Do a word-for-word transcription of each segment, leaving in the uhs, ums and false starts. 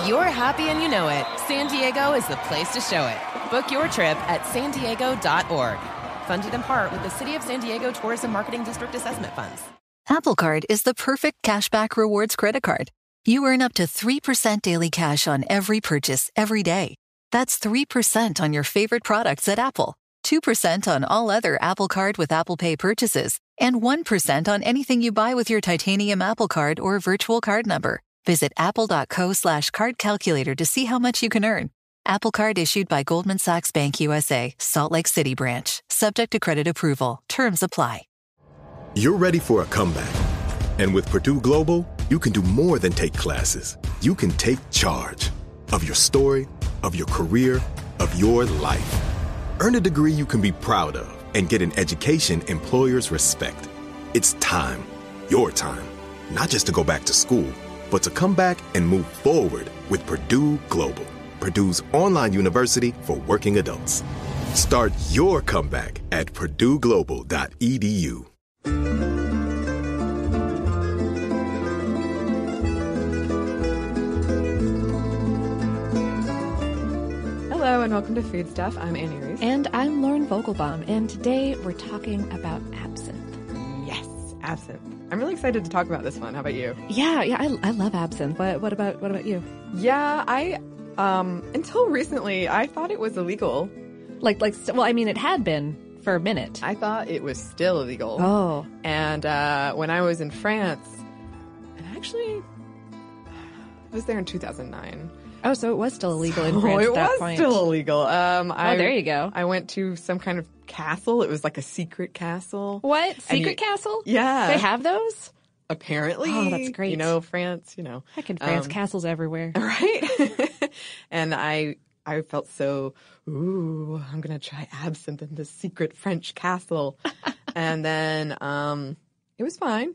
If you're happy and you know it, San Diego is the place to show it. Book your trip at san diego dot org. Funded in part with the City of San Diego Tourism Marketing District Assessment Funds. Apple Card is the perfect cashback rewards credit card. You earn up to three percent daily cash on every purchase every day. That's three percent on your favorite products at Apple, two percent on all other Apple Card with Apple Pay purchases, and one percent on anything you buy with your titanium Apple Card or virtual card number. Visit apple.co slash card calculator to see how much you can earn. Apple Card issued by Goldman Sachs Bank U S A, Salt Lake City branch. Subject to credit approval. Terms apply. You're ready for a comeback. And with Purdue Global, you can do more than take classes. You can take charge of your story, of your career, of your life. Earn a degree you can be proud of and get an education employers respect. It's time, your time, not just to go back to school, but to come back and move forward with Purdue Global, Purdue's online university for working adults. Start your comeback at purdue global dot e d u. Hello and welcome to Food Stuff. I'm Annie Reese. And I'm Lauren Vogelbaum. And today we're talking about absinthe. Yes, absinthe. I'm really excited to talk about this one. How about you? Yeah, yeah, I, I love absinthe. What, what about what about you? Yeah, I um, until recently I thought it was illegal. Like like well, I mean, it had been. For a minute. I thought it was still illegal. Oh. And uh, when I was in France, and actually, I was there in two thousand nine. Oh, so it was still illegal so in France at that point. It was still illegal. Um, oh, I, there you go. I went to some kind of castle. It was like a secret castle. What? Secret you, castle? Yeah. They have those? Apparently. Oh, that's great. You know, France, you know. Heck, in France, um, castles everywhere. Right? And I... I felt so, ooh, I'm going to try absinthe in this secret French castle. And then um, it was fine.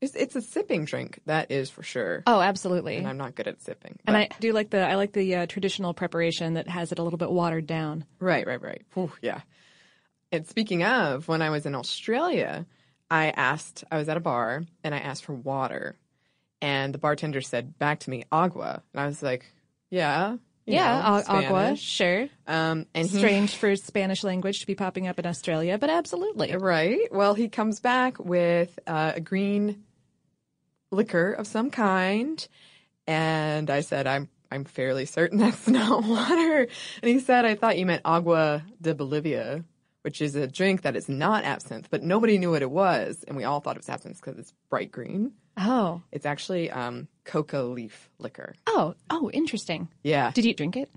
It's, it's a sipping drink, that is for sure. Oh, absolutely. And I'm not good at sipping. But. And I do like the I like the uh, traditional preparation that has it a little bit watered down. Right, right, right. Ooh, yeah. And speaking of, when I was in Australia, I asked, I was at a bar and I asked for water. And the bartender said back to me, agua. And I was like, yeah. You yeah, know, agua, sure. Um, and he, strange for Spanish language to be popping up in Australia, but absolutely. Right. Well, he comes back with uh, a green liquor of some kind, and I said, I'm I'm fairly certain that's not water. And he said, I thought you meant agua de Bolivia, which is a drink that is not absinthe, but nobody knew what it was, and we all thought it was absinthe because it's bright green. Oh. It's actually um, coca leaf liquor. Oh. Oh, interesting. Yeah. Did you drink it?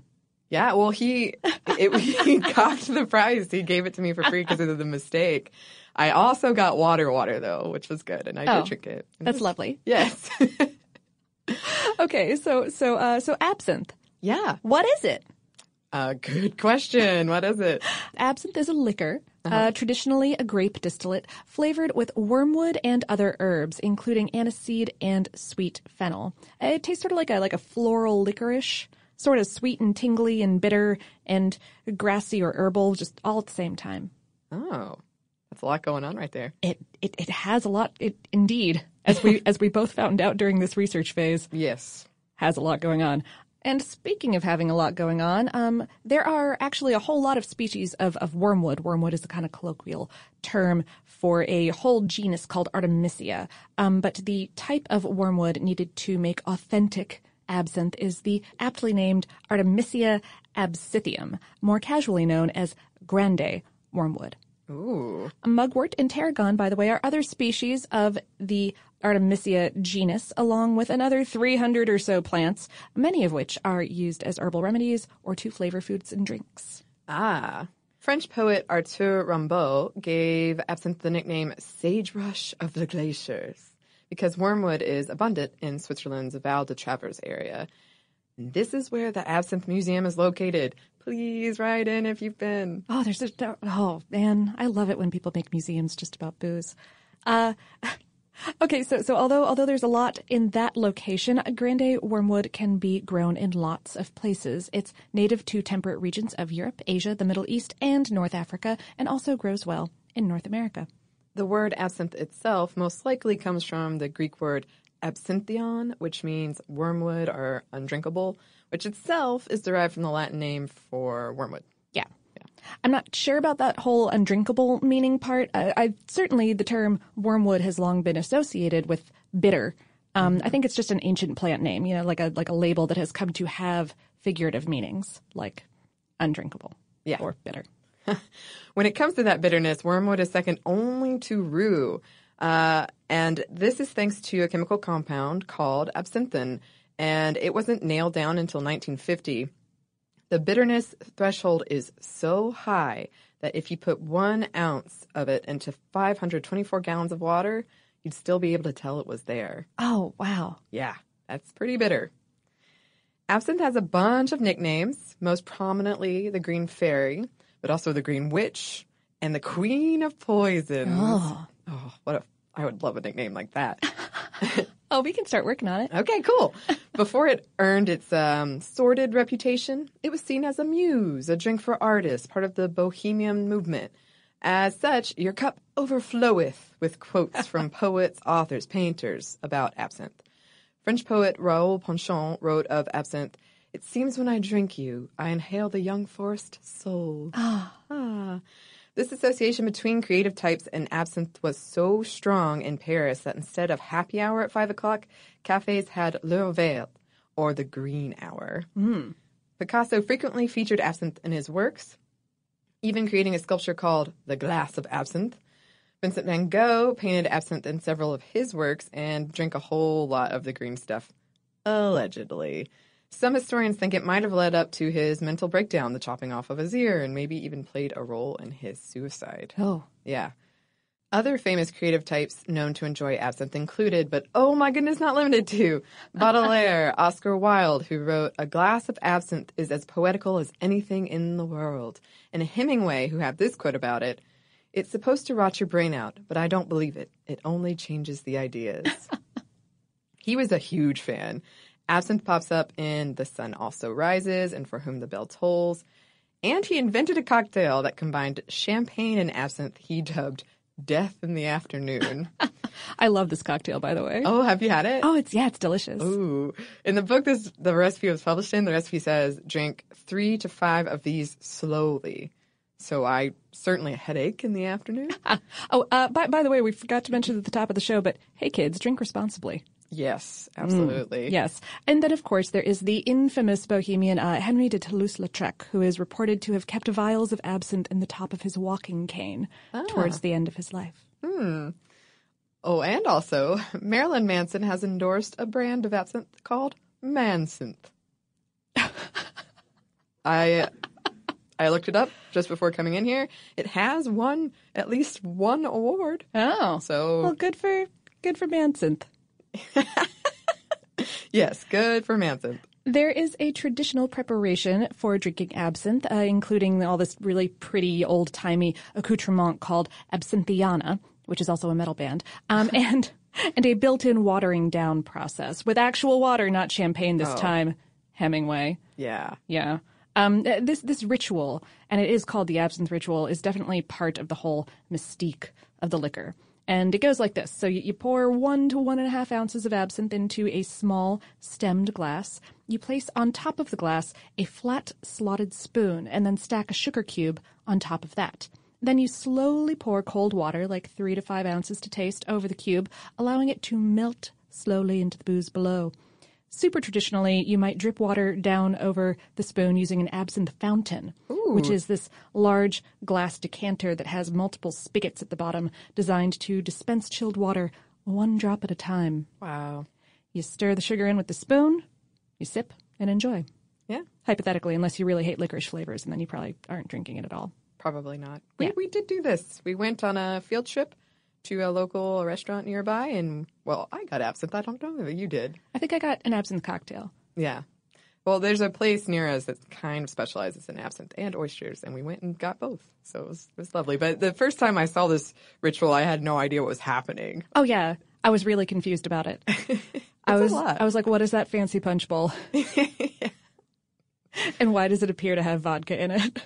Yeah. Well, he it, he cocked the prize. He gave it to me for free because of the mistake. I also got water water, though, which was good, and I oh, did drink it. And that's it was, lovely. Yes. Okay. So so uh, so absinthe. Yeah. What is it? Uh, good question. What is it? Absinthe is a liquor. Uh-huh. Uh, traditionally a grape distillate flavored with wormwood and other herbs, including aniseed and sweet fennel. It tastes sort of like a like a floral licorice, sort of sweet and tingly and bitter and grassy or herbal, just all at the same time. Oh, that's a lot going on right there. It it, it has a lot. It indeed, as we as we both found out during this research phase. Yes, has a lot going on. And speaking of having a lot going on, um, there are actually a whole lot of species of, of wormwood. Wormwood is the kind of colloquial term for a whole genus called Artemisia. Um, but the type of wormwood needed to make authentic absinthe is the aptly named Artemisia absinthium, more casually known as grande wormwood. Ooh. Mugwort and tarragon, by the way, are other species of the Artemisia genus, along with another three hundred or so plants, many of which are used as herbal remedies or to flavor foods and drinks. Ah. French poet Arthur Rimbaud gave absinthe the nickname sagebrush of the glaciers because wormwood is abundant in Switzerland's Val de Travers area. And this is where the Absinthe Museum is located. Please write in if you've been. Oh, there's a oh man, I love it when people make museums just about booze. Uh, okay, so so although although there's a lot in that location, grande wormwood can be grown in lots of places. It's native to temperate regions of Europe, Asia, the Middle East, and North Africa, and also grows well in North America. The word absinthe itself most likely comes from the Greek word absinthion, which means wormwood or undrinkable, which itself is derived from the Latin name for wormwood. Yeah. yeah. I'm not sure about that whole undrinkable meaning part. I, I certainly the term wormwood has long been associated with bitter. Um, mm-hmm. I think it's just an ancient plant name, you know, like a like a label that has come to have figurative meanings like undrinkable yeah. or bitter. When it comes to that bitterness, wormwood is second only to rue. Uh, and this is thanks to a chemical compound called absinthin, and it wasn't nailed down until nineteen fifty. The bitterness threshold is so high that if you put one ounce of it into five hundred twenty-four gallons of water, you'd still be able to tell it was there. Oh, wow. Yeah, that's pretty bitter. Absinthe has a bunch of nicknames, most prominently the Green Fairy, but also the Green Witch and the Queen of Poisons. Oh, oh what a I would love a nickname like that. Oh, we can start working on it. Okay, cool. Before it earned its um, sordid reputation, it was seen as a muse, a drink for artists, part of the bohemian movement. As such, your cup overfloweth with quotes from poets, authors, painters about absinthe. French poet Raoul Ponchon wrote of absinthe, "It seems when I drink you, I inhale the young forest soul." Ah. ah. This association between creative types and absinthe was so strong in Paris that instead of happy hour at five o'clock, cafes had l'heure verte, or the green hour. Mm. Picasso frequently featured absinthe in his works, even creating a sculpture called The Glass of Absinthe. Vincent van Gogh painted absinthe in several of his works and drank a whole lot of the green stuff, allegedly. Some historians think it might have led up to his mental breakdown, the chopping off of his ear, and maybe even played a role in his suicide. Oh. Yeah. Other famous creative types known to enjoy absinthe included, but oh my goodness, not limited to, Baudelaire, Oscar Wilde, who wrote, "A glass of absinthe is as poetical as anything in the world." And Hemingway, who had this quote about it, "It's supposed to rot your brain out, but I don't believe it. It only changes the ideas." He was a huge fan. Absinthe pops up in The Sun Also Rises and For Whom the Bell Tolls. And he invented a cocktail that combined champagne and absinthe he dubbed Death in the Afternoon. I love this cocktail, by the way. Oh, have you had it? Oh, it's yeah, it's delicious. Ooh. In the book this the recipe was published in, the recipe says, drink three to five of these slowly. So I certainly a headache in the afternoon. oh, uh, by, by the way, we forgot to mention at the top of the show, but hey, kids, drink responsibly. Yes, absolutely. Mm, yes. And then, of course, there is the infamous bohemian uh, Henri de Toulouse-Lautrec, who is reported to have kept vials of absinthe in the top of his walking cane ah. towards the end of his life. Hmm. Oh, and also, Marilyn Manson has endorsed a brand of absinthe called Mansinthe. I I looked it up just before coming in here. It has won at least one award. Oh. So. Well, good for, good for Mansinthe. Yes, good for absinthe. There is a traditional preparation for drinking absinthe, uh, including all this really pretty old-timey accoutrement called Absinthiana, which is also a metal band, um, and and a built-in watering-down process with actual water, not champagne this oh. time, Hemingway. Yeah. Yeah. Um, this this ritual, and it is called the absinthe ritual, is definitely part of the whole mystique of the liquor. And it goes like this. So you pour one to one and a half ounces of absinthe into a small stemmed glass. You place on top of the glass a flat slotted spoon and then stack a sugar cube on top of that. Then you slowly pour cold water, like three to five ounces to taste, over the cube, allowing it to melt slowly into the booze below. super traditionally, you might drip water down over the spoon using an absinthe fountain, Ooh. which is this large glass decanter that has multiple spigots at the bottom designed to dispense chilled water one drop at a time. Wow. You stir the sugar in with the spoon, you sip, and enjoy. Yeah. Hypothetically, unless you really hate licorice flavors, and then you probably aren't drinking it at all. Probably not. We, yeah. we did do this. We went on a field trip to a local restaurant nearby, and, well, I got absinthe. I don't know that you did. I think I got an absinthe cocktail. Yeah. Well, there's a place near us that kind of specializes in absinthe and oysters, and we went and got both. So it was, it was lovely. But the first time I saw this ritual, I had no idea what was happening. Oh, yeah. I was really confused about it. I was, a lot. I was like, what is that fancy punch bowl? yeah. And why does it appear to have vodka in it?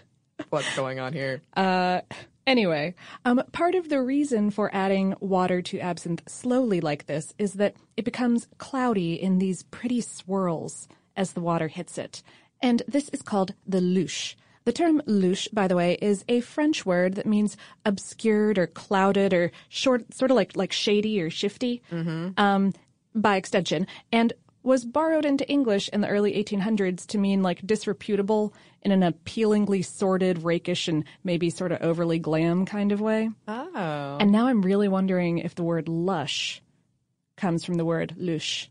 What's going on here? Uh... Anyway, um, part of the reason for adding water to absinthe slowly like this is that it becomes cloudy in these pretty swirls as the water hits it. And this is called the louche. The term louche, by the way, is a French word that means obscured or clouded or short, sort of like, like shady or shifty, mm-hmm. um, by extension, and was borrowed into English in the early eighteen hundreds to mean like disreputable in an appealingly sordid, rakish, and maybe sort of overly glam kind of way. Oh. And now I'm really wondering if the word lush comes from the word louche.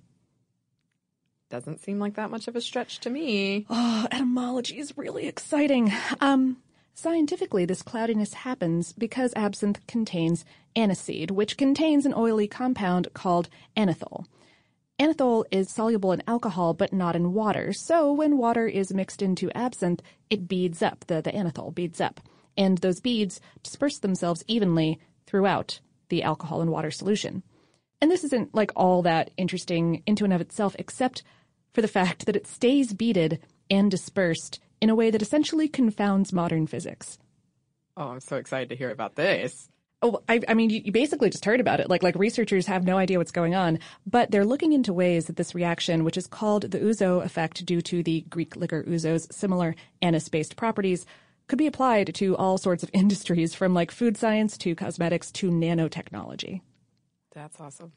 Doesn't seem like that much of a stretch to me. Oh, etymology is really exciting. Um, scientifically, this cloudiness happens because absinthe contains aniseed, which contains an oily compound called anethole. Anethole is soluble in alcohol, but not in water. So when water is mixed into absinthe, it beads up. The, the anethole beads up. And those beads disperse themselves evenly throughout the alcohol and water solution. And this isn't like all that interesting into and of itself, except for the fact that it stays beaded and dispersed in a way that essentially confounds modern physics. Oh, I'm so excited to hear about this. Oh, I, I mean, you basically just heard about it. Like, like researchers have no idea what's going on, but they're looking into ways that this reaction, which is called the ouzo effect due to the Greek liquor ouzo's similar anise-based properties, could be applied to all sorts of industries, from like food science to cosmetics to nanotechnology. That's awesome.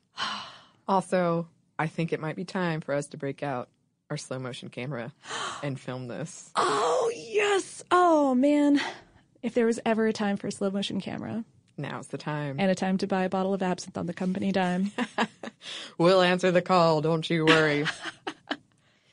Also, I think it might be time for us to break out our slow motion camera and film this. Oh, yes. Oh, man. If there was ever a time for a slow motion camera. Now's the time. And a time to buy a bottle of absinthe on the company dime. We'll answer the call, don't you worry.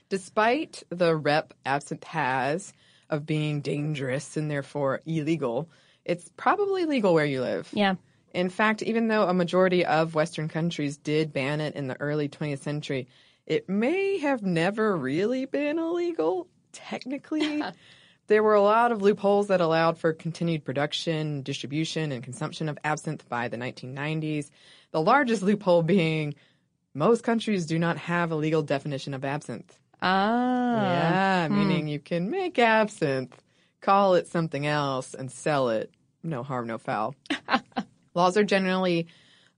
Despite the rep absinthe has of being dangerous and therefore illegal, it's probably legal where you live. Yeah. In fact, even though a majority of Western countries did ban it in the early twentieth century, it may have never really been illegal, technically. There were a lot of loopholes that allowed for continued production, distribution, and consumption of absinthe by the nineteen nineties, the largest loophole being most countries do not have a legal definition of absinthe. Ah. Yeah, hmm. meaning you can make absinthe, call it something else, and sell it. No harm, no foul. Laws are generally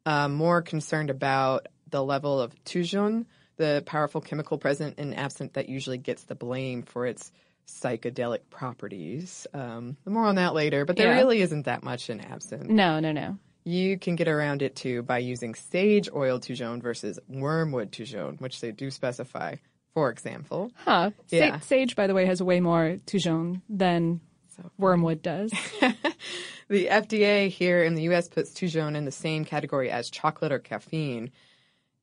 uh, more concerned about the level of thujone, the powerful chemical present in absinthe that usually gets the blame for its psychedelic properties. Um, more on that later, but there yeah. really isn't that much in absinthe. No, no, no. You can get around it, too, by using sage oil thujone versus wormwood thujone, which they do specify, for example. Huh. Yeah. Sa- sage, by the way, has way more thujone than so wormwood does. The F D A here in the U S puts thujone in the same category as chocolate or caffeine.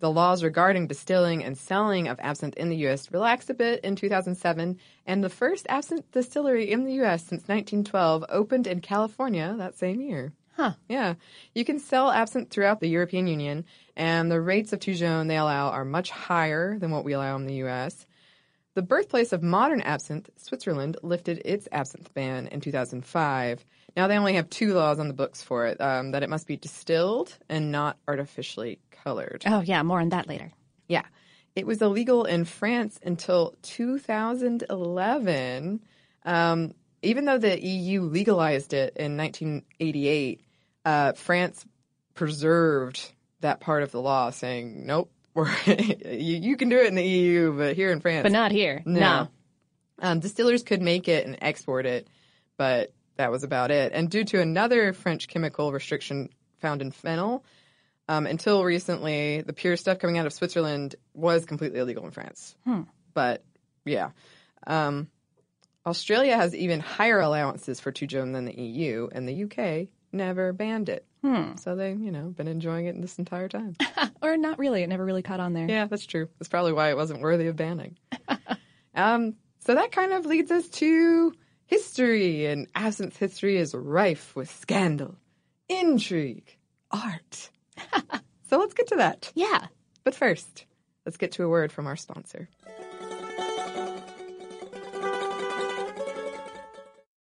The laws regarding distilling and selling of absinthe in the U S relaxed a bit in two thousand seven, and the first absinthe distillery in the U S since nineteen twelve opened in California that same year. Huh. Yeah. You can sell absinthe throughout the European Union, and the rates of thujone they allow are much higher than what we allow in the U S. The birthplace of modern absinthe, Switzerland, lifted its absinthe ban in two thousand five. Now they only have two laws on the books for it, um, that it must be distilled and not artificially colored. Oh, yeah. More on that later. Yeah. It was illegal in France until two thousand eleven. Um, even though the E U legalized it in nineteen eighty-eight, uh, France preserved that part of the law, saying, nope. you, you can do it in the E U, but here in France. But not here. No. no. Um, distillers could make it and export it, but that was about it. And due to another French chemical restriction found in fennel, Um, until recently, the pure stuff coming out of Switzerland was completely illegal in France. Hmm. But, yeah. Um, Australia has even higher allowances for thujone than the E U, and the U K never banned it. Hmm. So they, you know, been enjoying it this entire time. Or not really. It never really caught on there. Yeah, that's true. That's probably why it wasn't worthy of banning. um, so that kind of leads us to history, and absinthe history is rife with scandal, intrigue, art. So let's get to that. Yeah. But first, let's get to a word from our sponsor.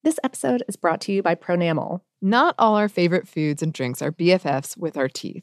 This episode is brought to you by Pronamel. Not all our favorite foods and drinks are B F Fs with our teeth.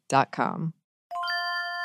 dot com.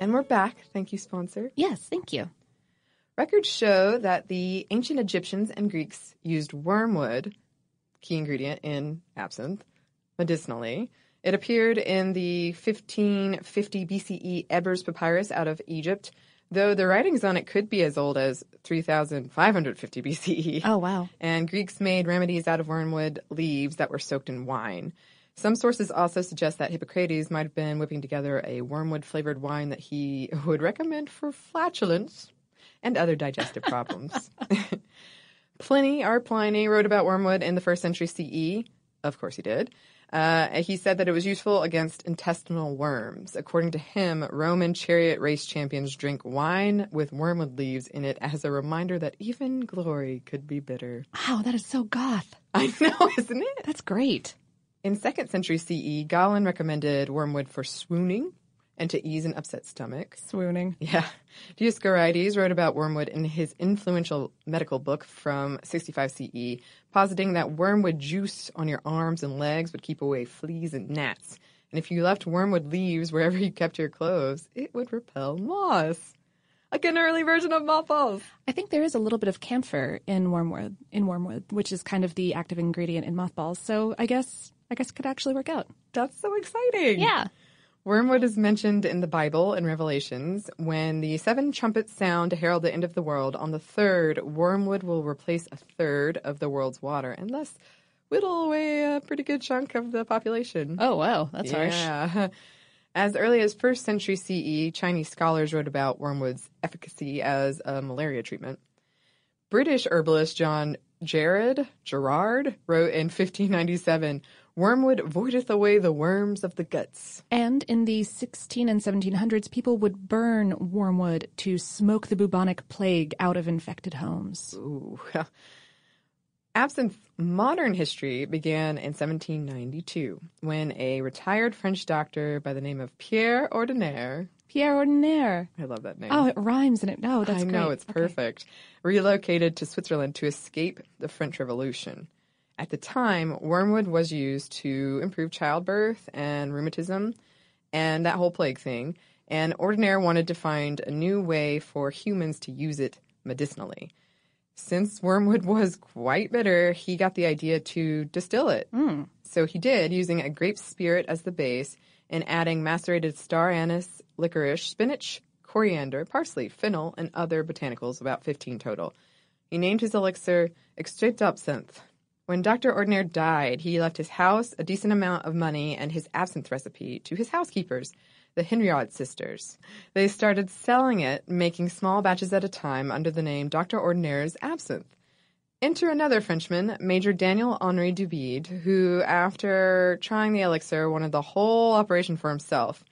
And we're back. Thank you, sponsor. Yes, thank you. Records show that the ancient Egyptians and Greeks used wormwood, key ingredient in absinthe, medicinally. It appeared in the fifteen fifty B C E Ebers Papyrus out of Egypt, though the writings on it could be as old as thirty-five fifty B C E. Oh, wow. And Greeks made remedies out of wormwood leaves that were soaked in wine. Some sources also suggest that Hippocrates might have been whipping together a wormwood-flavored wine that he would recommend for flatulence and other digestive problems. Pliny, our Pliny, wrote about wormwood in the first century C E. Of course he did. Uh, he said that it was useful against intestinal worms. According to him, Roman chariot race champions drink wine with wormwood leaves in it as a reminder that even glory could be bitter. Wow, that is so goth. I know, isn't it? That's great. In second century C E, Galen recommended wormwood for swooning and to ease an upset stomach. Swooning. Yeah. Dioscorides wrote about wormwood in his influential medical book from sixty-five C E, positing that wormwood juice on your arms and legs would keep away fleas and gnats. And if you left wormwood leaves wherever you kept your clothes, it would repel moths. Like an early version of mothballs. I think there is a little bit of camphor in wormwood, in wormwood, which is kind of the active ingredient in mothballs. So I guess... I guess it could actually work out. That's so exciting. Yeah. Wormwood is mentioned in the Bible and Revelations. When the seven trumpets sound to herald the end of the world, on the third, wormwood will replace a third of the world's water. And thus, whittle away a pretty good chunk of the population. Oh, wow. That's yeah. harsh. As early as first century C E, Chinese scholars wrote about wormwood's efficacy as a malaria treatment. British herbalist John Gerard, Gerard wrote in fifteen ninety-seven, "Wormwood voideth away the worms of the guts." And in the sixteen and seventeen hundreds, people would burn wormwood to smoke the bubonic plague out of infected homes. Ooh. Absinthe's modern history began in seventeen ninety-two when a retired French doctor by the name of Pierre Ordinaire... Pierre Ordinaire. I love that name. Oh, it rhymes and it... No, that's I great. I know, it's perfect. Okay. Relocated to Switzerland to escape the French Revolution. At the time, wormwood was used to improve childbirth and rheumatism and that whole plague thing. And Ordinaire wanted to find a new way for humans to use it medicinally. Since wormwood was quite bitter, he got the idea to distill it. Mm. So he did, using a grape spirit as the base and adding macerated star anise, licorice, spinach, coriander, parsley, fennel, and other botanicals, about fifteen total. He named his elixir Extrait d'Absinthe. When Doctor Ordinaire died, he left his house, a decent amount of money, and his absinthe recipe to his housekeepers, the Henriod sisters. They started selling it, making small batches at a time under the name Doctor Ordinaire's Absinthe. Enter another Frenchman, Major Daniel Henri Dubide, who, after trying the elixir, wanted the whole operation for himself.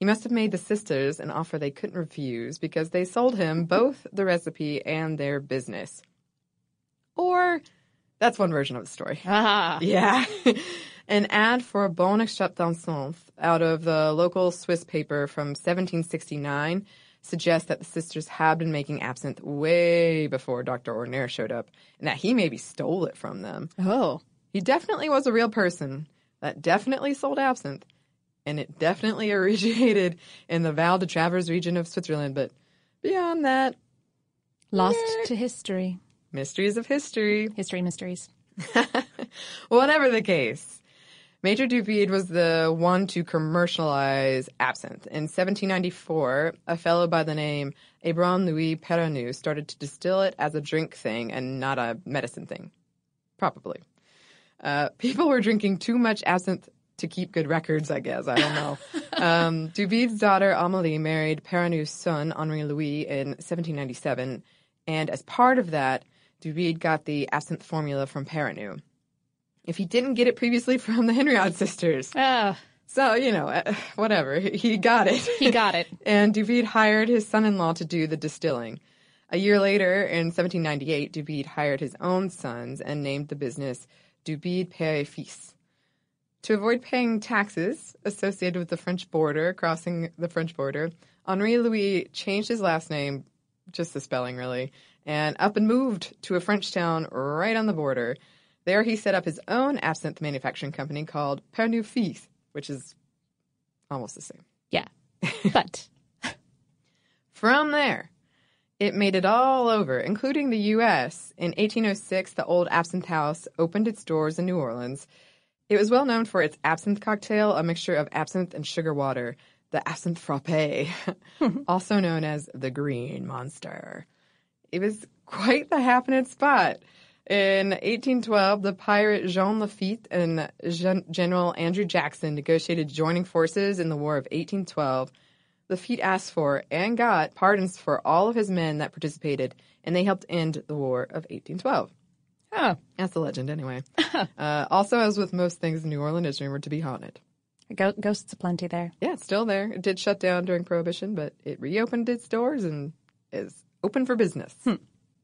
He must have made the sisters an offer they couldn't refuse because they sold him both the recipe and their business. Or, that's one version of the story. Ah. Yeah. An ad for a Bon Extrait d'Absinthe out of the local Swiss paper from seventeen sixty-nine suggests that the sisters had been making absinthe way before Doctor Ordinaire showed up, and that he maybe stole it from them. Oh. He definitely was a real person that definitely sold absinthe, and it definitely originated in the Val de Travers region of Switzerland, but beyond that... Lost yeah. to history. Mysteries of history. History mysteries. Whatever the case, Major Dubide was the one to commercialize absinthe. In seventeen ninety-four, a fellow by the name Henri-Louis started to distill it as a drink thing and not a medicine thing. Probably. Uh, people were drinking too much absinthe to keep good records, I guess. I don't know. um, Dubide's daughter Amélie married Perenou's son, Henri-Louis, in seventeen ninety-seven. And as part of that, Dubide got the absinthe formula from Perenou. If he didn't get it previously from the Henriot sisters. Oh. So, you know, whatever. He got it. He got it. And Dubide hired his son-in-law to do the distilling. A year later, in seventeen ninety-eight, Dubide hired his own sons and named the business Dubide Père et Fils. To avoid paying taxes associated with the French border, crossing the French border, Henri-Louis changed his last name, just the spelling really, and up and moved to a French town right on the border. There he set up his own absinthe manufacturing company called Pernod Fils, which is almost the same. Yeah, but. From there, it made it all over, including the U S. In eighteen oh six, the old Absinthe House opened its doors in New Orleans. It was well known for its absinthe cocktail, a mixture of absinthe and sugar water, the absinthe frappé, also known as the Green Monster. It was quite the happening spot. In eighteen twelve, the pirate Jean Lafitte and Gen- General Andrew Jackson negotiated joining forces in the War of eighteen twelve. Lafitte asked for and got pardons for all of his men that participated, and they helped end the War of eighteen twelve. Oh. That's a legend, anyway. uh, also, as with most things in New Orleans, it's rumored to be haunted. Ghosts aplenty there. Yeah, it's still there. It did shut down during Prohibition, but it reopened its doors and is open for business. Hmm.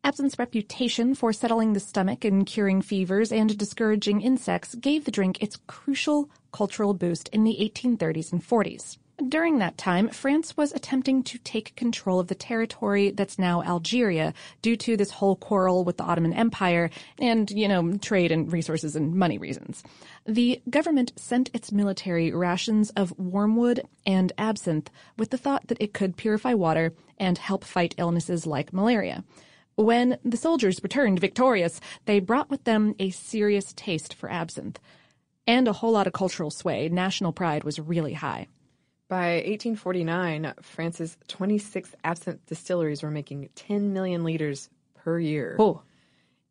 Absinthe's reputation for settling the stomach and curing fevers and discouraging insects gave the drink its crucial cultural boost in the eighteen thirties and forties. During that time, France was attempting to take control of the territory that's now Algeria due to this whole quarrel with the Ottoman Empire and, you know, trade and resources and money reasons. The government sent its military rations of wormwood and absinthe with the thought that it could purify water and help fight illnesses like malaria. When the soldiers returned victorious, they brought with them a serious taste for absinthe and a whole lot of cultural sway. National pride was really high. By eighteen forty-nine, France's twenty-six absinthe distilleries were making ten million liters per year. Oh.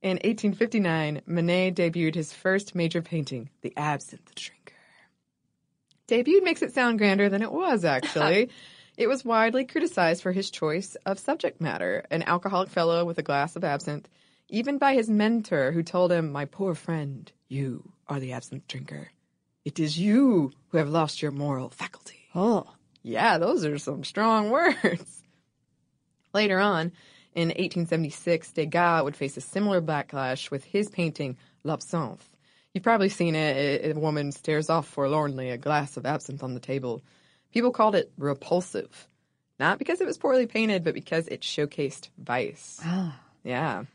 In eighteen fifty-nine, Manet debuted his first major painting, The Absinthe Drinker. Debuted makes it sound grander than it was, actually. It was widely criticized for his choice of subject matter, an alcoholic fellow with a glass of absinthe, even by his mentor who told him, "My poor friend, you are the absinthe drinker. It is you who have lost your moral faculty." Oh. Yeah, those are some strong words. Later on, in eighteen seventy-six, Degas would face a similar backlash with his painting, L'Absinthe. You've probably seen it. A woman stares off forlornly a glass of absinthe on the table. People called it repulsive, not because it was poorly painted, but because it showcased vice. Ah. Yeah.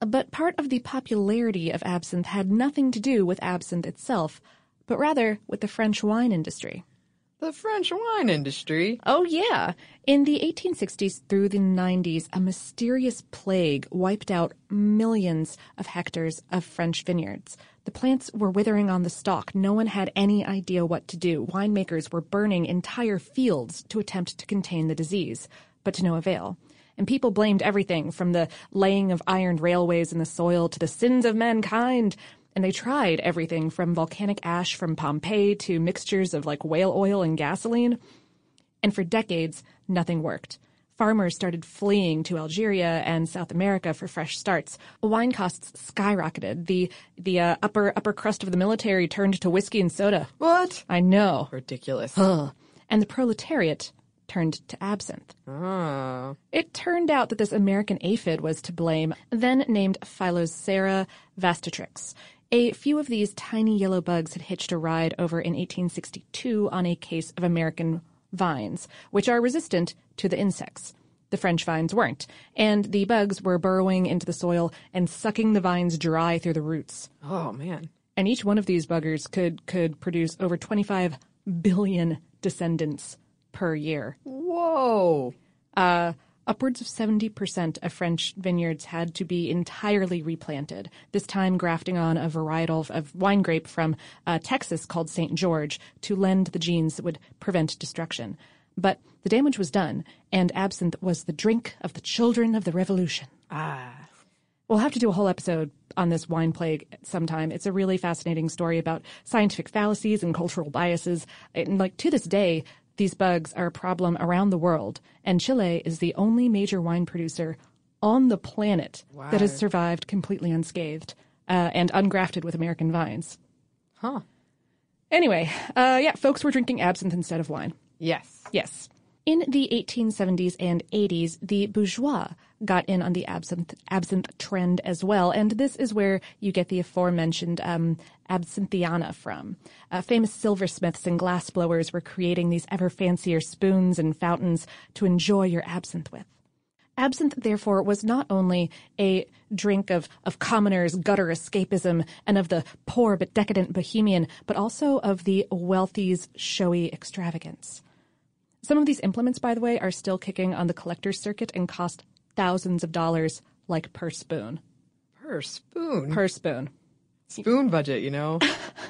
But part of the popularity of absinthe had nothing to do with absinthe itself, but rather with the French wine industry. The French wine industry? Oh, yeah. In the eighteen sixties through the nineties, a mysterious plague wiped out millions of hectares of French vineyards. The plants were withering on the stalk. No one had any idea what to do. Winemakers were burning entire fields to attempt to contain the disease, but to no avail. And people blamed everything from the laying of iron railways in the soil to the sins of mankind. And they tried everything from volcanic ash from Pompeii to mixtures of like whale oil and gasoline. And for decades, nothing worked. Farmers started fleeing to Algeria and South America for fresh starts. Wine costs skyrocketed. The the uh, upper upper crust of the military turned to whiskey and soda. What? I know. Ridiculous. Ugh. And the proletariat turned to absinthe. Oh. It turned out that this American aphid was to blame, then named Phylloxera vastatrix. A few of these tiny yellow bugs had hitched a ride over in eighteen sixty-two on a case of American vines, which are resistant to the insects. The French vines weren't, and the bugs were burrowing into the soil and sucking the vines dry through the roots. Oh, man. And each one of these buggers could, could produce over twenty-five billion descendants per year. Whoa! Uh... Upwards of seventy percent of French vineyards had to be entirely replanted, this time grafting on a varietal of wine grape from uh, Texas called Saint George to lend the genes that would prevent destruction. But the damage was done, and absinthe was the drink of the children of the Revolution. Ah. We'll have to do a whole episode on this wine plague sometime. It's a really fascinating story about scientific fallacies and cultural biases. And, like, to this day, these bugs are a problem around the world, and Chile is the only major wine producer on the planet wow. that has survived completely unscathed uh, and ungrafted with American vines. Huh. Anyway, uh, yeah, folks were drinking absinthe instead of wine. Yes. Yes. In the eighteen seventies and eighties, the bourgeois got in on the absinthe absinthe trend as well, and this is where you get the aforementioned um, Absinthiana from. Uh, famous silversmiths and glassblowers were creating these ever fancier spoons and fountains to enjoy your absinthe with. Absinthe, therefore, was not only a drink of, of commoners, gutter escapism, and of the poor but decadent bohemian, but also of the wealthy's showy extravagance. Some of these implements, by the way, are still kicking on the collector's circuit and cost thousands of dollars, like per spoon. Per spoon? Per spoon. Spoon budget, you know?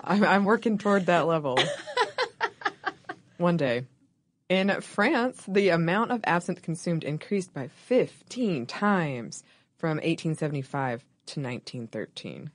I'm, I'm working toward that level. One day. In France, the amount of absinthe consumed increased by fifteen times from eighteen seventy-five to nineteen thirteen.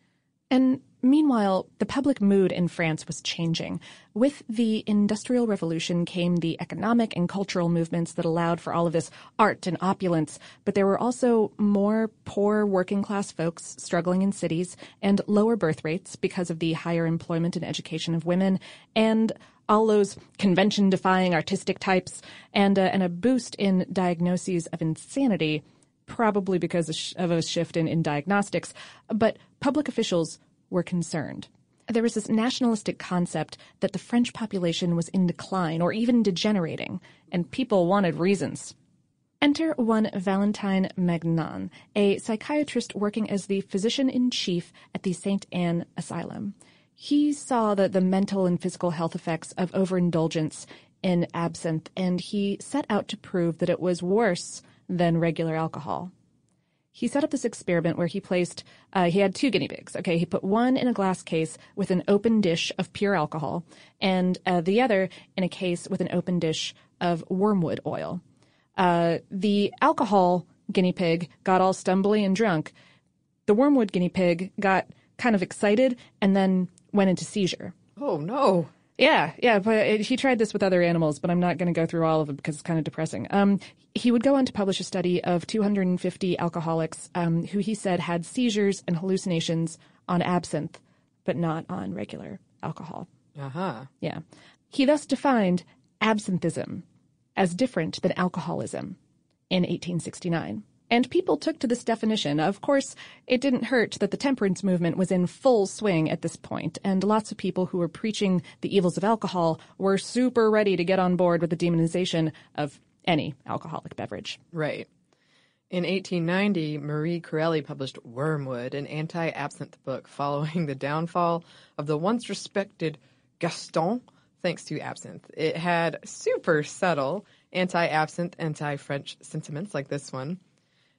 And meanwhile, the public mood in France was changing. With the Industrial Revolution came the economic and cultural movements that allowed for all of this art and opulence, but there were also more poor working-class folks struggling in cities and lower birth rates because of the higher employment and education of women and all those convention-defying artistic types and, uh, and a boost in diagnoses of insanity, probably because of a shift in, in diagnostics, but public officials were concerned. There was this nationalistic concept that the French population was in decline or even degenerating, and people wanted reasons. Enter one Valentine Magnan, a psychiatrist working as the physician-in-chief at the Saint Anne Asylum. He saw the, the mental and physical health effects of overindulgence in absinthe, and he set out to prove that it was worse than regular alcohol. He set up this experiment where he placed, uh, he had two guinea pigs. Okay, he put one in a glass case with an open dish of pure alcohol and uh, the other in a case with an open dish of wormwood oil. Uh, the alcohol guinea pig got all stumbly and drunk. The Wormwood guinea pig got kind of excited and then went into seizure. Oh, no. Yeah, yeah, but it, he tried this with other animals, but I'm not going to go through all of them because it's kind of depressing. Um, he would go on to publish a study of two hundred fifty alcoholics um, who he said had seizures and hallucinations on absinthe, but not on regular alcohol. Uh-huh. Yeah. He thus defined absinthism as different than alcoholism in eighteen sixty-nine. And people took to this definition. Of course, it didn't hurt that the temperance movement was in full swing at this point, and lots of people who were preaching the evils of alcohol were super ready to get on board with the demonization of any alcoholic beverage. Right. In eighteen ninety, Marie Corelli published Wormwood, an anti-absinthe book following the downfall of the once respected Gaston thanks to absinthe. It had super subtle anti-absinthe, anti-French sentiments like this one.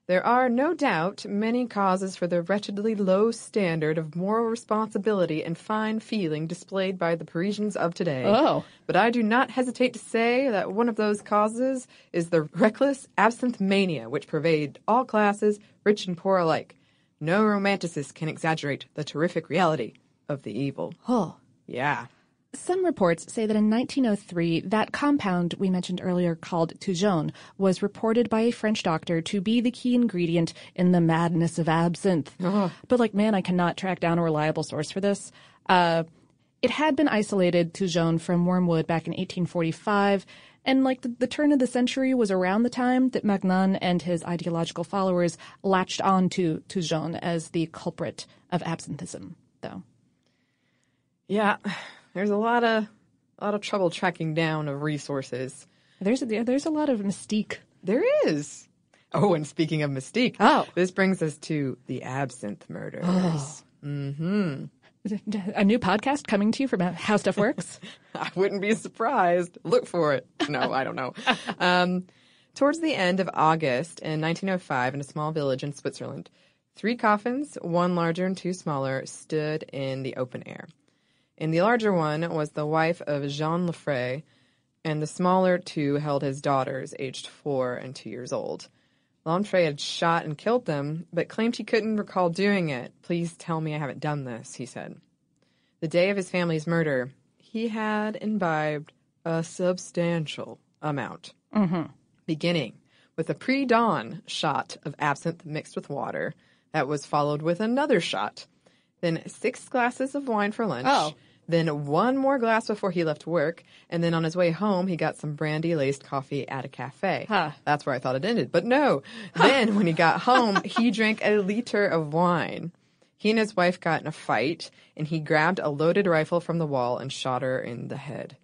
There are, no doubt, many causes for the wretchedly low standard of moral responsibility and fine feeling displayed by the Parisians of today. Oh. But I do not hesitate to say that one of those causes is the reckless absinthe mania which pervades all classes, rich and poor alike. No romanticist can exaggerate the terrific reality of the evil. Oh. Yeah. Some reports say that in nineteen oh three, that compound we mentioned earlier called thujone was reported by a French doctor to be the key ingredient in the madness of absinthe. Ugh. But like, man, I cannot track down a reliable source for this. Uh, it had been isolated, thujone, from wormwood back in eighteen forty-five. And like the, the turn of the century was around the time that Magnan and his ideological followers latched on to thujone as the culprit of absinthism, though. Yeah. There's a lot of a lot of trouble tracking down of resources. There's a, there's a lot of mystique. There is. Oh, and speaking of mystique, oh, this brings us to the absinthe murders. Oh. Mm-hmm. A new podcast coming to you from How Stuff Works? I wouldn't be surprised. Look for it. No, I don't know. Um, towards the end of August in nineteen oh five, in a small village in Switzerland, three coffins, one larger and two smaller, stood in the open air. And the larger one was the wife of Jean Lefray, and the smaller two held his daughters, aged four and two years old. Lefray had shot and killed them, but claimed he couldn't recall doing it. Please tell me I haven't done this, he said. The day of his family's murder, he had imbibed a substantial amount, mm-hmm. beginning with a pre-dawn shot of absinthe mixed with water that was followed with another shot. Then six glasses of wine for lunch, oh. then one more glass before he left work, and then on his way home, he got some brandy-laced coffee at a cafe. Huh. That's where I thought it ended, but no. Huh. Then when he got home, he drank a liter of wine. He and his wife got in a fight, and he grabbed a loaded rifle from the wall and shot her in the head.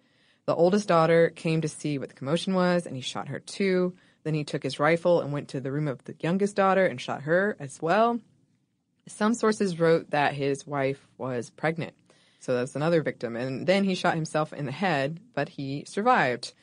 The oldest daughter came to see what the commotion was, and he shot her too. Then he took his rifle and went to the room of the youngest daughter and shot her as well. Some sources wrote that his wife was pregnant, so that's another victim. And then he shot himself in the head, but he survived.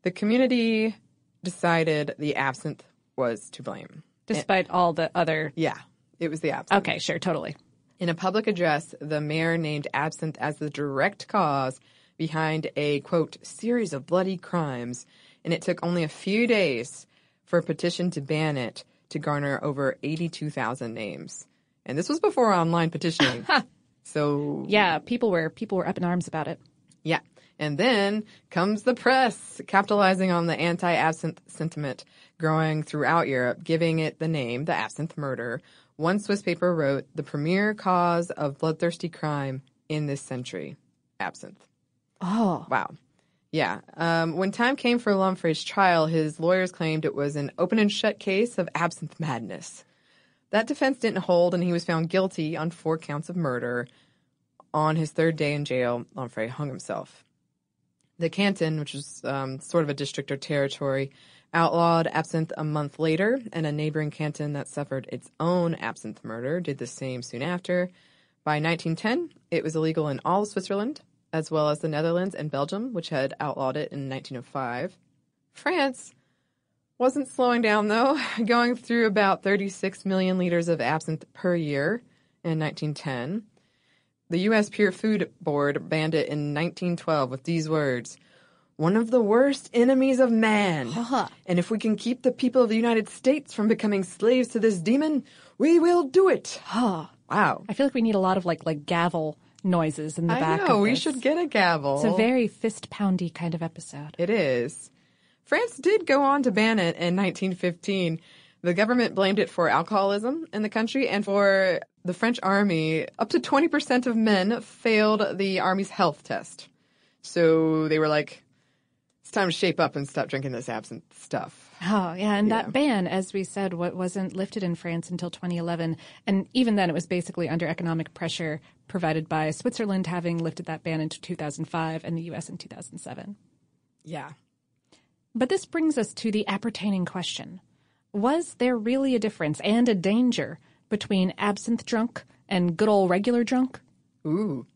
The community decided the absinthe was to blame. Despite and, all the other... Yeah, it was the absinthe. Okay, sure, totally. In a public address, the mayor named absinthe as the direct cause behind a, quote, series of bloody crimes, and it took only a few days for a petition to ban it to garner over eighty-two thousand names. And this was before online petitioning. So yeah, people were people were up in arms about it. Yeah. And then comes the press, capitalizing on the anti-absinthe sentiment growing throughout Europe, giving it the name The Absinthe Murder. One Swiss paper wrote, the premier cause of bloodthirsty crime in this century, absinthe. Oh. Wow. Yeah. Um, when time came for Lefray's trial, his lawyers claimed it was an open and shut case of absinthe madness. That defense didn't hold, and he was found guilty on four counts of murder. On his third day in jail, Lefray hung himself. The canton, which was um, sort of a district or territory, outlawed absinthe a month later, and a neighboring canton that suffered its own absinthe murder did the same soon after. By nineteen ten, it was illegal in all of Switzerland, as well as the Netherlands and Belgium, which had outlawed it in nineteen oh five. France wasn't slowing down, though, going through about thirty-six million liters of absinthe per year in nineteen ten. The U S Pure Food Board banned it in nineteen twelve with these words, one of the worst enemies of man. And if we can keep the people of the United States from becoming slaves to this demon, We will do it. Huh. Wow. I feel like we need a lot of like like gavel noises in the I back. I know. Of we this. should get a gavel. It's a very fist-poundy kind of episode. It is. France did go on to ban it in nineteen fifteen. The government blamed it for alcoholism in the country and for the French army. Up to twenty percent of men failed the army's health test. So they were like, it's time to shape up and stop drinking this absinthe stuff. Oh, yeah. And yeah. that ban, as we said, wasn't lifted in France until twenty eleven. And even then, it was basically under economic pressure provided by Switzerland having lifted that ban in two thousand five and the U S in two thousand seven. Yeah. But this brings us to the appertaining question. Was there really a difference and a danger between absinthe drunk and good old regular drunk? Ooh.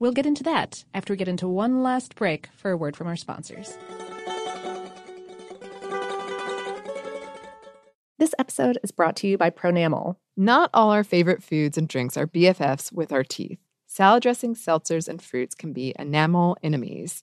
We'll get into that after we get into one last break for a word from our sponsors. This episode is brought to you by Pronamel. Not all our favorite foods and drinks are B F Fs with our teeth. Salad dressings, seltzers, and fruits can be enamel enemies.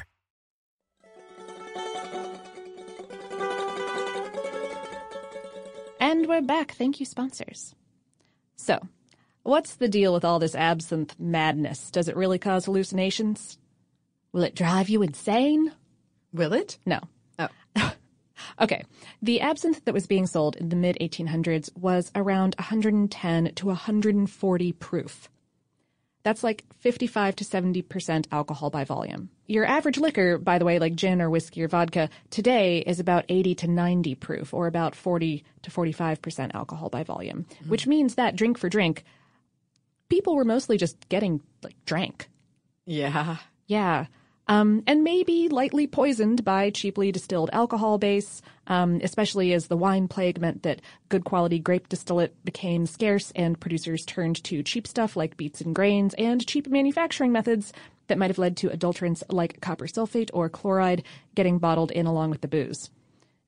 And we're back. Thank you, sponsors. So, what's the deal with all this absinthe madness? Does it really cause hallucinations? Will it drive you insane? Will it? No. Oh. Okay. The absinthe that was being sold in the mid eighteen hundreds was around one hundred ten to one hundred forty proof. That's like fifty-five to seventy percent alcohol by volume. Your average liquor, by the way, like gin or whiskey or vodka, today is about eighty to ninety proof, or about forty to forty-five percent alcohol by volume, mm-hmm. which means that drink for drink, people were mostly just getting, like, drank. Yeah. Yeah. Um, and maybe lightly poisoned by cheaply distilled alcohol base, um, especially as the wine plague meant that good quality grape distillate became scarce and producers turned to cheap stuff like beets and grains and cheap manufacturing methods that might have led to adulterants like copper sulfate or chloride getting bottled in along with the booze.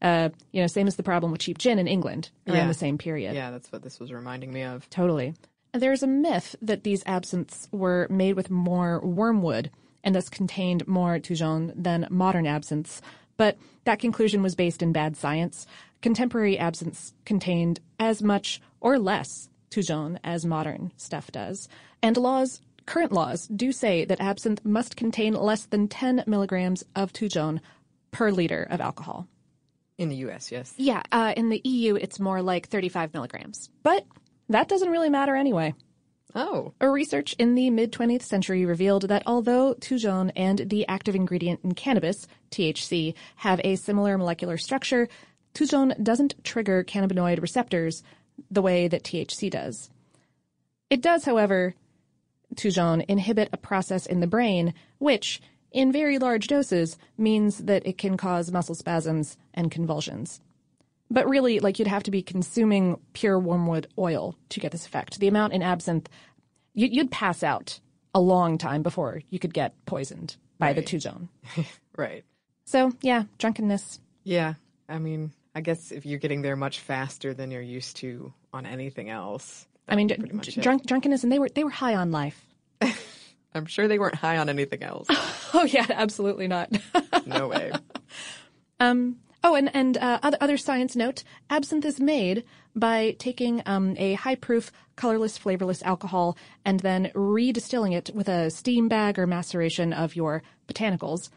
Uh, you know, same as the problem with cheap gin in England around yeah. the same period. Yeah, that's what this was reminding me of. Totally. There's a myth that these absinthes were made with more wormwood and thus contained more thujone than modern absinthes, but that conclusion was based in bad science. Contemporary absinthes contained as much or less thujone as modern stuff does, and laws current laws do say that absinthe must contain less than ten milligrams of thujone per liter of alcohol. In the U S, yes. Yeah. Uh, in the E U, it's more like thirty-five milligrams. But that doesn't really matter anyway. Oh. A research in the mid-twentieth century revealed that although thujone and the active ingredient in cannabis, T H C, have a similar molecular structure, thujone doesn't trigger cannabinoid receptors the way that T H C does. It does, however, thujone inhibit a process in the brain which, in very large doses, means that it can cause muscle spasms and convulsions. But really, like, you'd have to be consuming pure wormwood oil to get this effect. The amount in absinthe, you'd pass out a long time before you could get poisoned by right. the thujone. Right. So, yeah, drunkenness. Yeah. I mean, I guess if you're getting there much faster than you're used to on anything else. I mean, pretty much drunk, drunkenness, and they were they were high on life. I'm sure they weren't high on anything else. Oh, yeah, absolutely not. No way. Um. Oh, and, and uh, other, other science note, absinthe is made by taking um, a high-proof, colorless, flavorless alcohol and then redistilling it with a steam bag or maceration of your botanicals.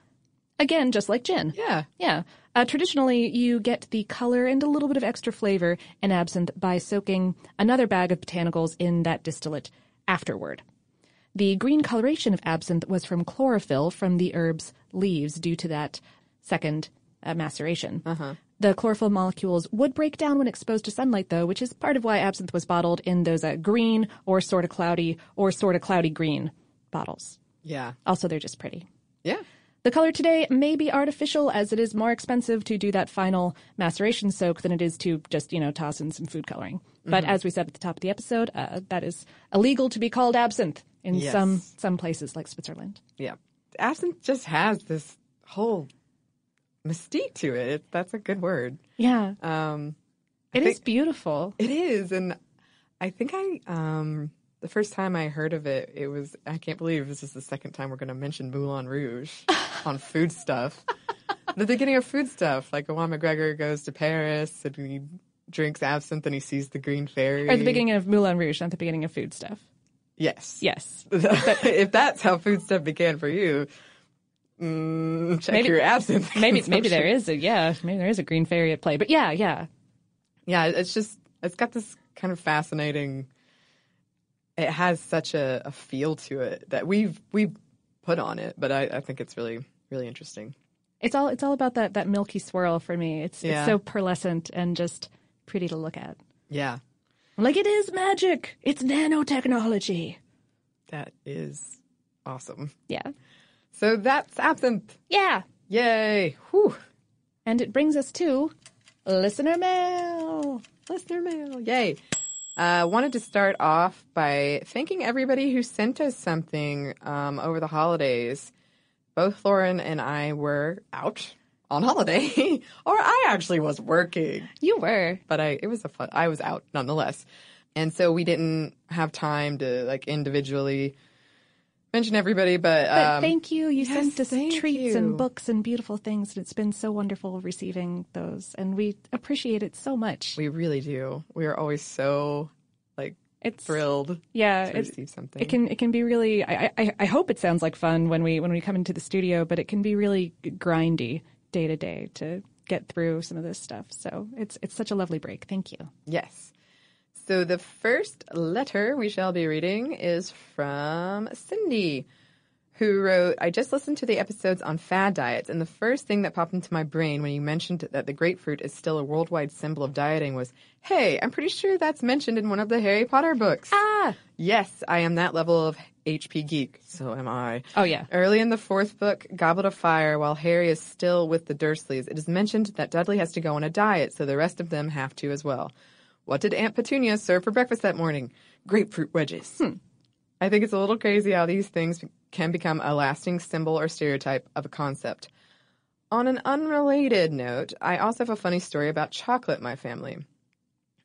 Again, just like gin. Yeah. Yeah. Uh, traditionally, you get the color and a little bit of extra flavor in absinthe by soaking another bag of botanicals in that distillate afterward. The green coloration of absinthe was from chlorophyll from the herb's leaves due to that second Uh, maceration. Uh-huh. The chlorophyll molecules would break down when exposed to sunlight, though, which is part of why absinthe was bottled in those uh, green or sort of cloudy or sort of cloudy green bottles. Yeah. Also, they're just pretty. Yeah. The color today may be artificial, as it is more expensive to do that final maceration soak than it is to just, you know, toss in some food coloring. Mm-hmm. But as we said at the top of the episode, uh, that is illegal to be called absinthe in yes. some some places like Switzerland. Yeah. Absinthe just has this whole mystique to it. That's a good word. Yeah. Um, it think, is beautiful. It is. And I think I, um, the first time I heard of it, it was, I can't believe this is the second time we're going to mention Moulin Rouge on Food Stuff. The beginning of Food Stuff, like Ewan McGregor goes to Paris and he drinks absinthe and he sees the green fairy. Or the beginning of Moulin Rouge, not the beginning of Food Stuff. Yes. Yes. If that's how Food Stuff began for you, Mm, check maybe, your absinthe. Maybe maybe there is a yeah, maybe there is a green fairy at play. But yeah, yeah, yeah. It's just it's got this kind of fascinating. It has such a, a feel to it that we've we put on it, but I, I think it's really really interesting. It's all it's all about that that milky swirl for me. It's yeah. it's so pearlescent and just pretty to look at. Yeah, I'm like, it is magic. It's nanotechnology. That is awesome. Yeah. So that's absinthe. Yeah. Yay. Whew. And it brings us to listener mail. Listener mail. Yay. I uh, wanted to start off by thanking everybody who sent us something um, over the holidays. Both Lauren and I were out on holiday. Or I actually was working. You were. But I, it was a fun, I was out nonetheless. And so we didn't have time to like individually mention everybody, but, um, but thank you. You yes, sent us treats you. and books and beautiful things, and it's been so wonderful receiving those, and we appreciate it so much. We really do. We are always so like it's, thrilled. Yeah, to receive something. It can it can be really. I, I I hope it sounds like fun when we when we come into the studio, but it can be really grindy day to day to get through some of this stuff. So it's it's such a lovely break. Thank you. Yes. So the first letter we shall be reading is from Cindy, who wrote, I just listened to the episodes on fad diets, and the first thing that popped into my brain when you mentioned that the grapefruit is still a worldwide symbol of dieting was, hey, I'm pretty sure that's mentioned in one of the Harry Potter books. Ah! Yes, I am that level of H P geek. So am I. Oh, yeah. Early in the fourth book, Goblet of Fire, while Harry is still with the Dursleys, it is mentioned that Dudley has to go on a diet, so the rest of them have to as well. What did Aunt Petunia serve for breakfast that morning? Grapefruit wedges. Hmm. I think it's a little crazy how these things can become a lasting symbol or stereotype of a concept. On an unrelated note, I also have a funny story about chocolate in my family.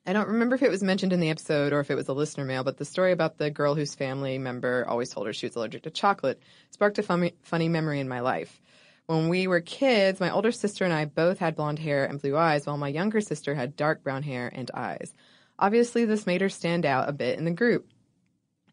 I don't remember if it was mentioned in the episode or if it was a listener mail, but the story about the girl whose family member always told her she was allergic to chocolate sparked a fun- funny memory in my life. When we were kids, my older sister and I both had blonde hair and blue eyes, while my younger sister had dark brown hair and eyes. Obviously, this made her stand out a bit in the group.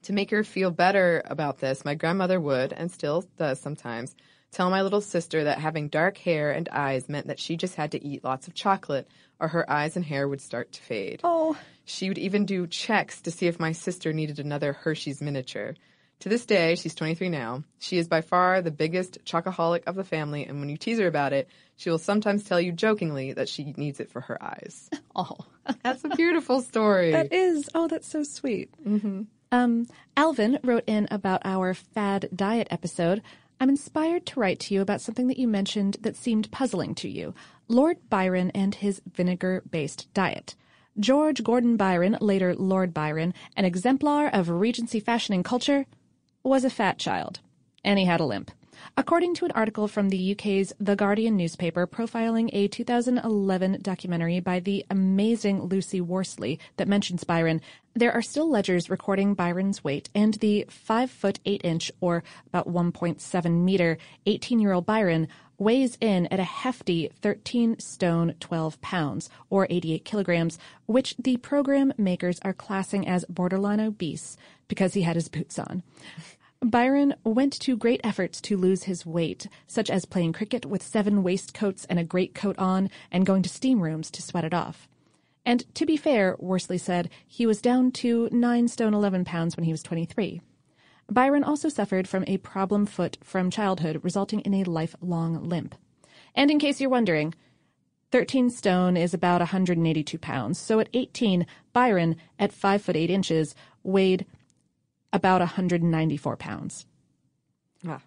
To make her feel better about this, my grandmother would, and still does sometimes, tell my little sister that having dark hair and eyes meant that she just had to eat lots of chocolate or her eyes and hair would start to fade. Oh. She would even do checks to see if my sister needed another Hershey's miniature. To this day, she's twenty-three now. She is by far the biggest chocoholic of the family, and when you tease her about it, she will sometimes tell you jokingly that she needs it for her eyes. Oh. That's a beautiful story. That is. Oh, that's so sweet. Mm-hmm. Um, Alvin wrote in about our fad diet episode. I'm inspired to write to you about something that you mentioned that seemed puzzling to you, Lord Byron and his vinegar-based diet. George Gordon Byron, later Lord Byron, an exemplar of Regency fashioning culture, was a fat child, and he had a limp. According to an article from the U K's The Guardian newspaper profiling a two thousand eleven documentary by the amazing Lucy Worsley that mentions Byron, there are still ledgers recording Byron's weight and the five foot eight inch, or about one point seven meter, eighteen-year-old Byron weighs in at a hefty thirteen stone twelve pounds, or eighty-eight kilograms, which the program makers are classing as borderline obese because he had his boots on. Byron went to great efforts to lose his weight, such as playing cricket with seven waistcoats and a greatcoat on and going to steam rooms to sweat it off. And to be fair, Worsley said, he was down to nine stone eleven pounds when he was twenty-three. Byron also suffered from a problem foot from childhood, resulting in a lifelong limp. And in case you're wondering, thirteen stone is about one hundred eighty-two pounds, so at eighteen, Byron, at five foot eight inches, weighed about one hundred ninety-four pounds. Ah.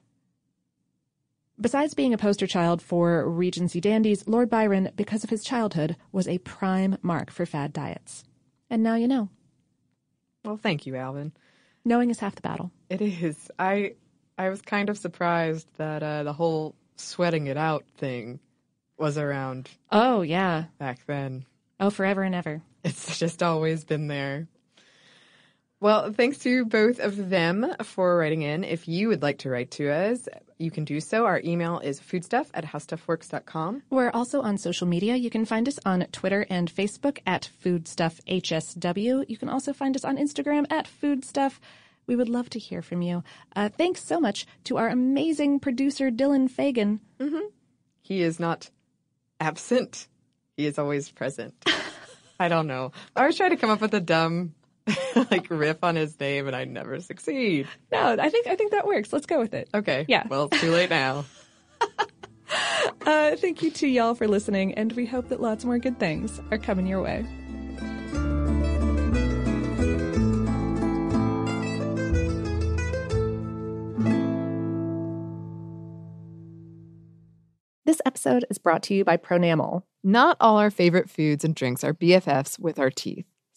Besides being a poster child for Regency dandies, Lord Byron, because of his childhood, was a prime mark for fad diets. And now you know. Well, thank you, Alvin. Knowing is half the battle. It is. I I was kind of surprised that uh, the whole sweating it out thing was around. Oh, yeah. Back then. Oh, forever and ever. It's just always been there. Well, thanks to both of them for writing in. If you would like to write to us, you can do so. Our email is foodstuff at howstuffworks dot com. We're also on social media. You can find us on Twitter and Facebook at foodstuffhsw. You can also find us on Instagram at foodstuff. We would love to hear from you. Uh, thanks so much to our amazing producer, Dylan Fagan. Mm-hmm. He is not absent. He is always present. I don't know. I always try to come up with a dumb... like riff on his name, and I never succeed. No, I think I think that works. Let's go with it. Okay. Yeah. Well, it's too late now. uh, thank you to y'all for listening, and we hope that lots more good things are coming your way. This episode is brought to you by Pronamel. Not all our favorite foods and drinks are B F Fs with our teeth.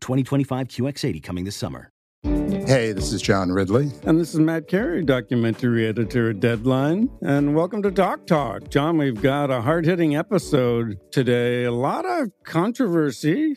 twenty twenty-five Q X eighty coming this summer. Hey, this is John Ridley. And this is Matt Carey, documentary editor at Deadline. And welcome to Doc Talk. John, we've got a hard-hitting episode today. A lot of controversy.